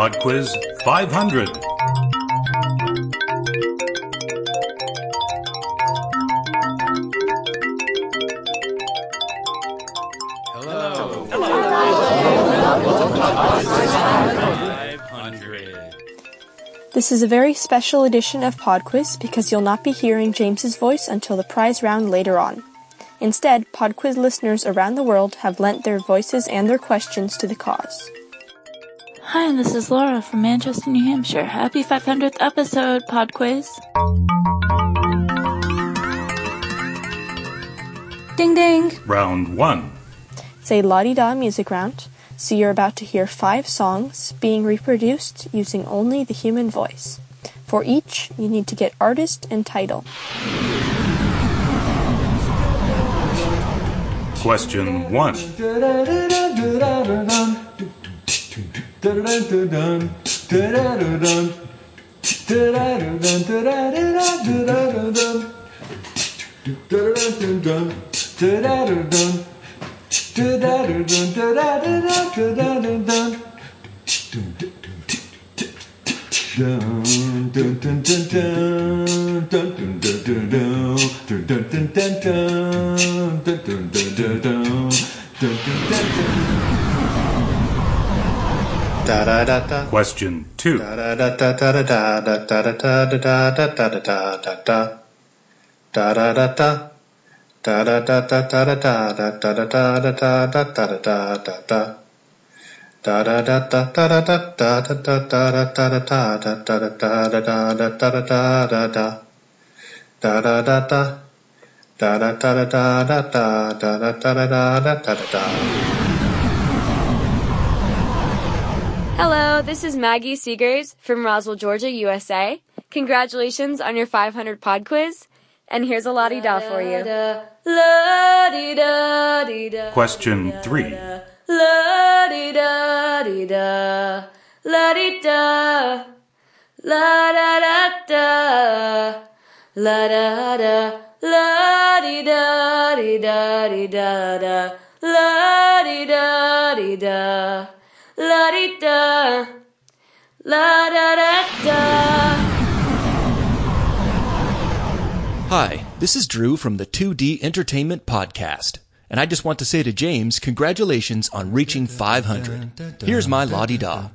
PodQuiz 500. Hello. Hello. Hello. This is a very special edition of PodQuiz because you'll not be hearing James's voice until the prize round later on. Instead, PodQuiz listeners around the world have lent their voices and their questions to the cause. Hi, this is Laura from Manchester, New Hampshire. Happy 500th episode, PodQuiz. Ding ding! Round one. It's a Lah-Dee-Dah music round, so you're about to hear 5 songs being reproduced using only the human voice. For each, you need to get artist and title. Question 1. Question 2. Hello, this is Maggie Seegers from Roswell, Georgia, USA. Congratulations on your 500 PodQuiz, and here's a La-Dee-Dah for you. Question 3. La-Dee-Dah, La-Dee-Dah, La-Da-Da-Da, La-Da-Da, La-Dee-Da-Dee-Da-Dee-Da-Da, La-Dee-Da-Dee-Da, La-Dee-Dah, La-Da-Da-Da. Hi, this is Drew from the 2D Entertainment Podcast. And I just want to say to James, congratulations on reaching 500. Here's my La-Dee-Dah.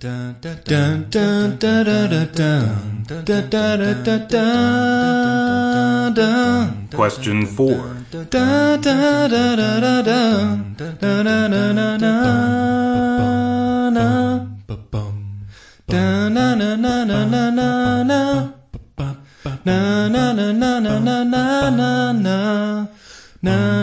Question 4. Na na na na na na na na na na. La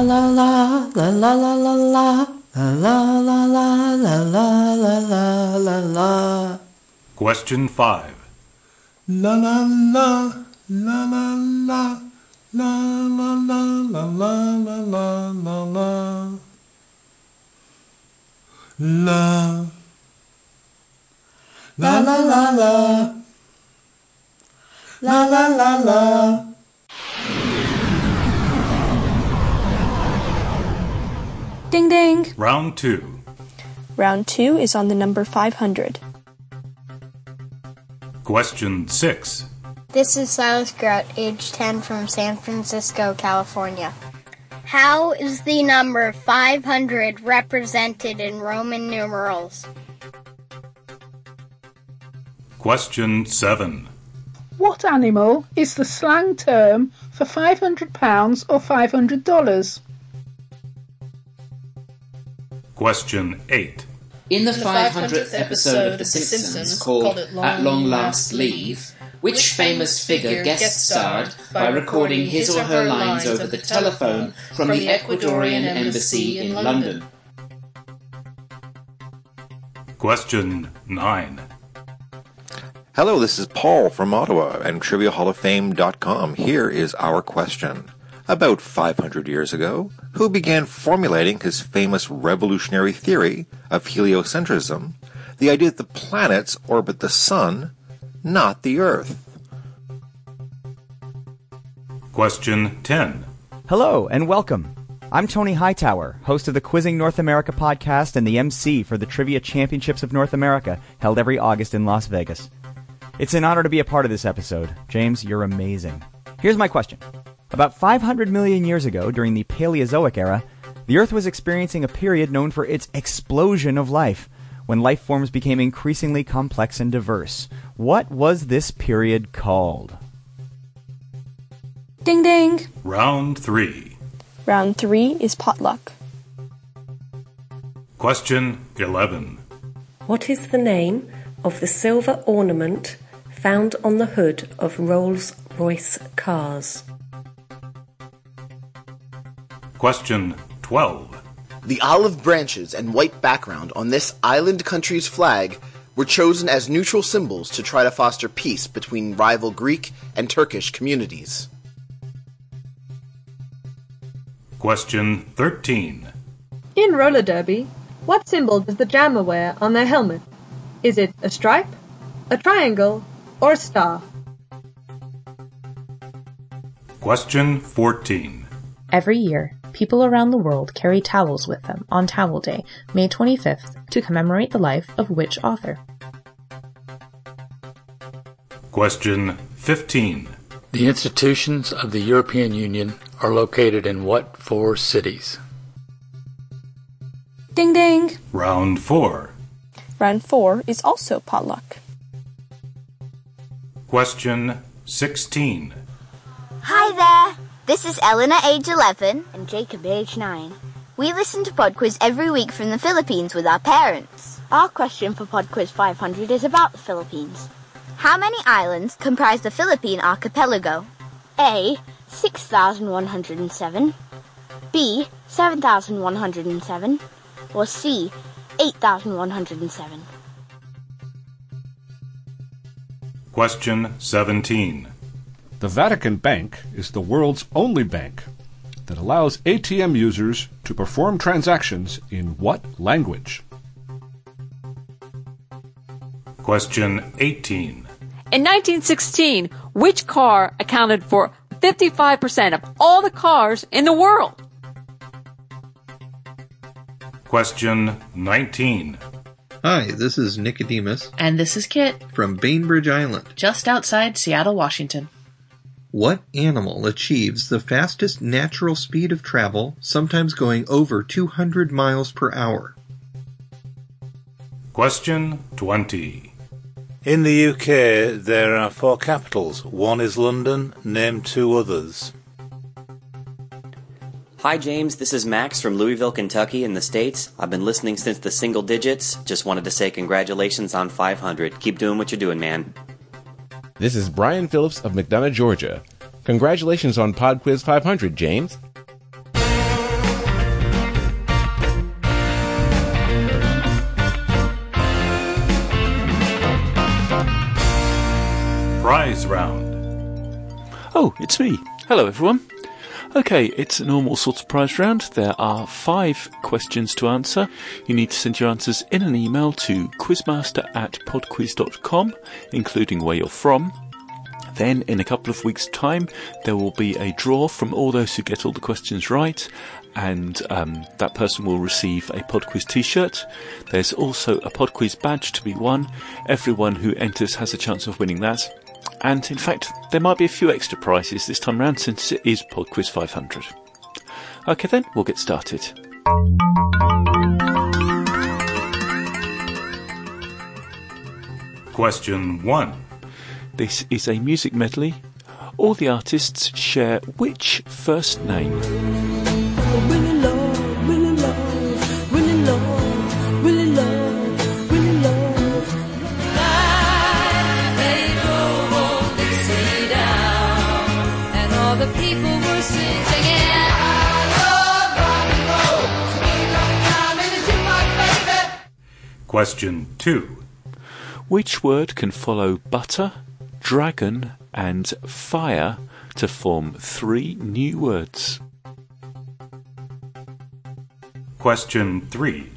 la la la la la la la la la la la la la la la. Question 5. La la la la la la la la la la la la la. La. La la la la. La la la la. Ding ding! Round 2. Round 2 is on the number 500. Question 6. This is Silas Grout, age 10, from San Francisco, California. How is the number 500 represented in Roman numerals? Question 7. What animal is the slang term for £500 or $500? Question 8. In the 500th episode of The Simpsons called At Long Last Leave, which famous figure guest starred by recording his or her lines over the telephone from the Ecuadorian embassy in London? Question 9. Hello, this is Paul from Ottawa and TriviaHallOfFame.com. Here is our question. About 500 years ago, who began formulating his famous revolutionary theory of heliocentrism, the idea that the planets orbit the sun, not the Earth? Question 10. Hello and welcome. I'm Tony Hightower, host of the Quizzing North America podcast and the MC for the Trivia Championships of North America, held every August in Las Vegas. It's an honor to be a part of this episode. James, you're amazing. Here's my question. About 500 million years ago, during the Paleozoic Era, the Earth was experiencing a period known for its explosion of life, when life forms became increasingly complex and diverse. What was this period called? Ding ding! Round 3. Round 3 is potluck. Question 11. What is the name of the silver ornament found on the hood of Rolls-Royce cars? Question 12. The olive branches and white background on this island country's flag were chosen as neutral symbols to try to foster peace between rival Greek and Turkish communities. Question 13. In roller derby, what symbol does the jammer wear on their helmet? Is it a stripe, a triangle, or a star? Question 14. Every year, people around the world carry towels with them on Towel Day, May 25th, to commemorate the life of which author? Question 15. The institutions of the European Union are located in what four cities? Ding ding! Round 4. Round 4 is also potluck. Question 16. Hi there! This is Eleanor, age 11, and Jacob, age 9. We listen to PodQuiz every week from the Philippines with our parents. Our question for PodQuiz 500 is about the Philippines. How many islands comprise the Philippine archipelago? A. 6,107, B. 7,107, or C. 8,107. Question 17. The Vatican Bank is the world's only bank that allows ATM users to perform transactions in what language? Question 18. In 1916, which car accounted for 55% of all the cars in the world? Question 19. Hi, this is Nicodemus. And this is Kit. From Bainbridge Island, just outside Seattle, Washington. What animal achieves the fastest natural speed of travel, sometimes going over 200 miles per hour? Question 20. In the UK, there are 4 capitals. One is London. Name 2 others. Hi, James. This is Max from Louisville, Kentucky in the States. I've been listening since the single digits. Just wanted to say congratulations on 500. Keep doing what you're doing, man. This is Brian Phillips of McDonough, Georgia. Congratulations on PodQuiz 500, James. Prize round. Oh, it's me. Hello, everyone. Okay, it's a normal sort of prize round. There are 5 questions to answer. You need to send your answers in an email to quizmaster@podquiz.com, including where you're from. Then, in a couple of weeks' time, there will be a draw from all those who get all the questions right, and that person will receive a PodQuiz t-shirt. There's also a PodQuiz badge to be won. Everyone who enters has a chance of winning that. And in fact, there might be a few extra prizes this time round since it is PodQuiz 500. Okay then, we'll get started. Question 1. This is a music medley. All the artists share which first name? Willie Low, Willie Low, Willie Low, Willie Low. Question 2. Which word can follow butter, dragon, and fire to form 3 new words? Question 3.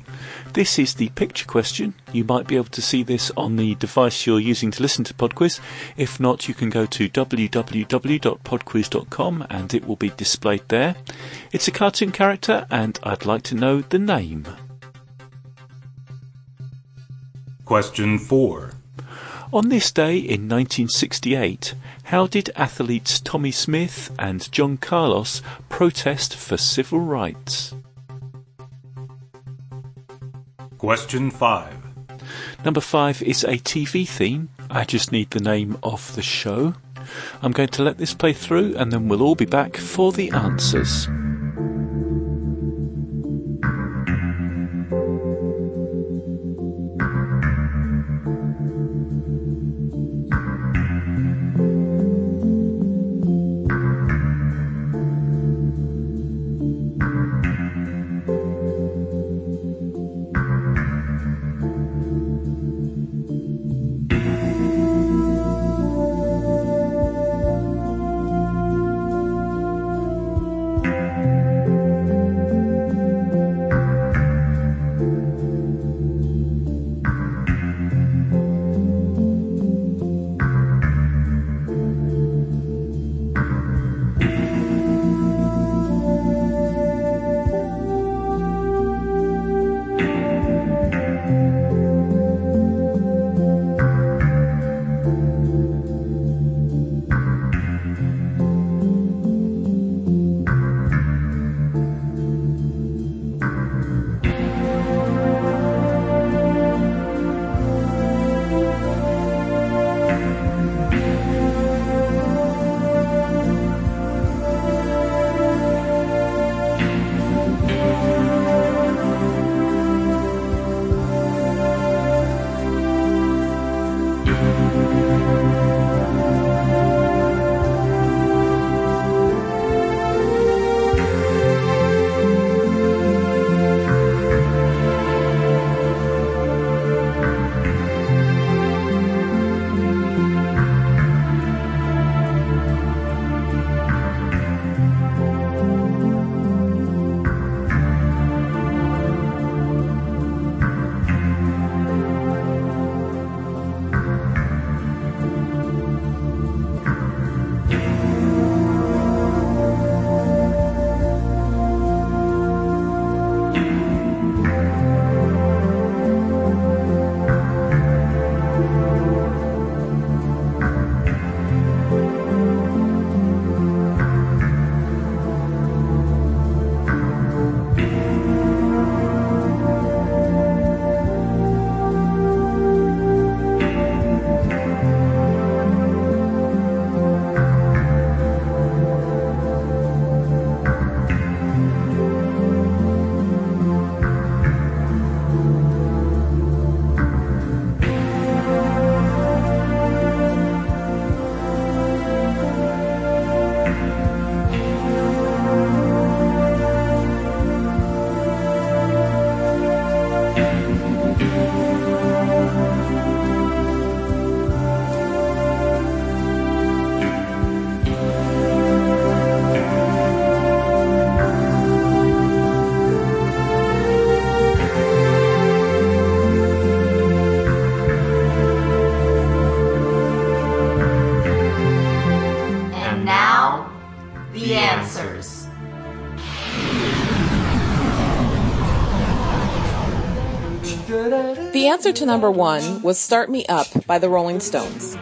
This is the picture question. You might be able to see this on the device you're using to listen to PodQuiz. If not, you can go to www.podquiz.com and it will be displayed there. It's a cartoon character and I'd like to know the name. Question 4. On this day in 1968, how did athletes Tommy Smith and John Carlos protest for civil rights? Question 5. Number 5 is a TV theme. I just need the name of the show. I'm going to let this play through and then we'll all be back for the answers. The answer to number 1 was Start Me Up by the Rolling Stones.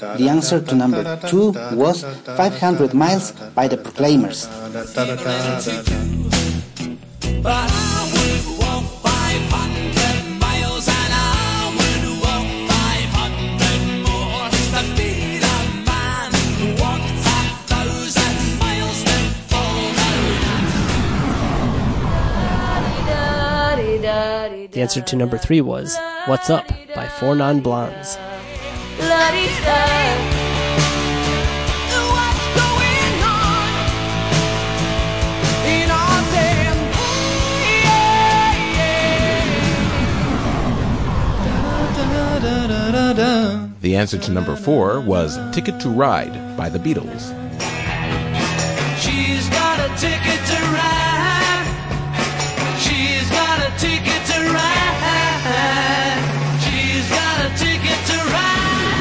The answer to number 2 was 500 Miles by the Proclaimers. The answer to number 3 was What's Up by Four Non-Blondes. The The answer to number 4 was Ticket to Ride by the Beatles. She's got a ticket to ride. She's got a ticket to ride. She's got a ticket to ride.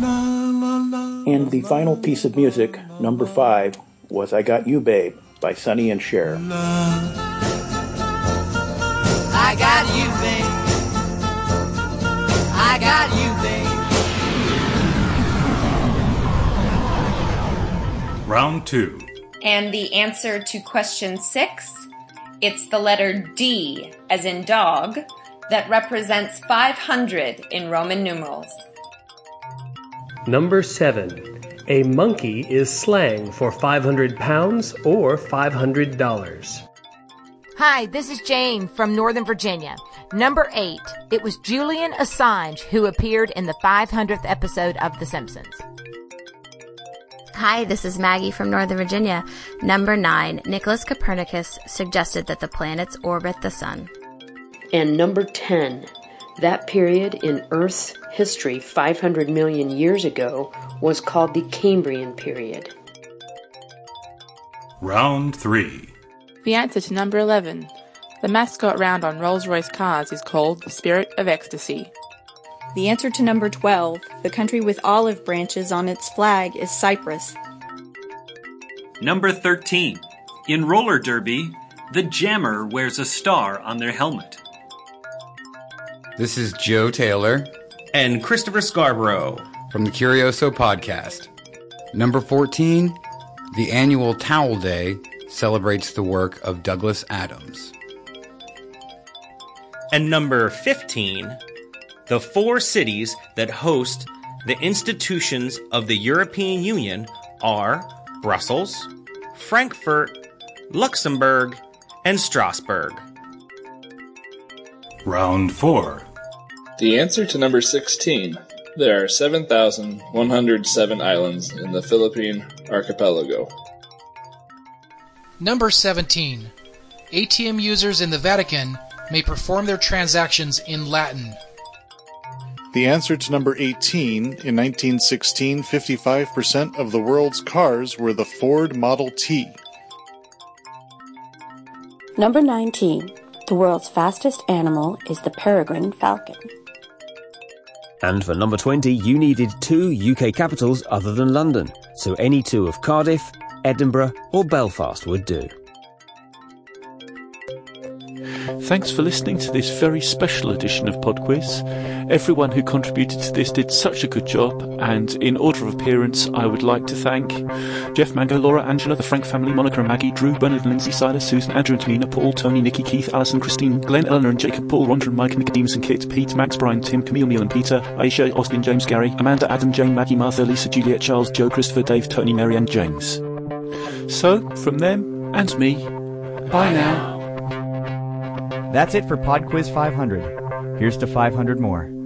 La, la, la. And the final piece of music, number 5, was I Got You, Babe by Sonny and Cher. I got you, babe. I got you, babe. Round 2. And the answer to question 6, it's the letter D, as in dog, that represents 500 in Roman numerals. Number 7. A monkey is slang for 500 pounds or $500. Hi, this is Jane from Northern Virginia. Number 8, it was Julian Assange who appeared in the 500th episode of The Simpsons. Hi, this is Maggie from Northern Virginia. Number 9, Nicolaus Copernicus suggested that the planets orbit the sun. And number 10, that period in Earth's history 500 million years ago was called the Cambrian period. Round 3. The answer to number 11. The mascot round on Rolls-Royce cars is called the Spirit of Ecstasy. The answer to number 12. The country with olive branches on its flag is Cyprus. Number 13. In roller derby, the jammer wears a star on their helmet. This is Joe Taylor and Christopher Scarborough from the Curioso Podcast. Number 14. The annual Towel Day celebrates the work of Douglas Adams. And number 15, the 4 cities that host the institutions of the European Union are Brussels, Frankfurt, Luxembourg, and Strasbourg. Round 4. The answer to number 16. There are 7,107 islands in the Philippine archipelago. Number 17. ATM users in the Vatican may perform their transactions in Latin. The answer to number 18, in 1916, 55% of the world's cars were the Ford Model T. Number 19. The world's fastest animal is the peregrine falcon. And for number 20, you needed 2 UK capitals other than London, so any 2 of Cardiff, Edinburgh or Belfast would do. Thanks for listening to this very special edition of PodQuiz. Everyone who contributed to this did such a good job, and in order of appearance, I would like to thank Jeff, Mango, Laura, Angela, the Frank family, Monica and Maggie, Drew, Bernard, Lindsay, Silas, Susan, Andrew, Antonina, Paul, Tony, Nikki, Keith, Alison, Christine, Glenn, Eleanor and Jacob, Paul, Rhonda and Mike, Nicodemus and Kit, Pete, Max, Brian, Tim, Camille, Neil and Peter, Aisha, Austin, James, Gary, Amanda, Adam, Jane, Maggie, Martha, Lisa, Juliet, Charles, Joe, Christopher, Dave, Tony, Mary and James. So, from them and me, bye now. That's it for PodQuiz 500. Here's to 500 more.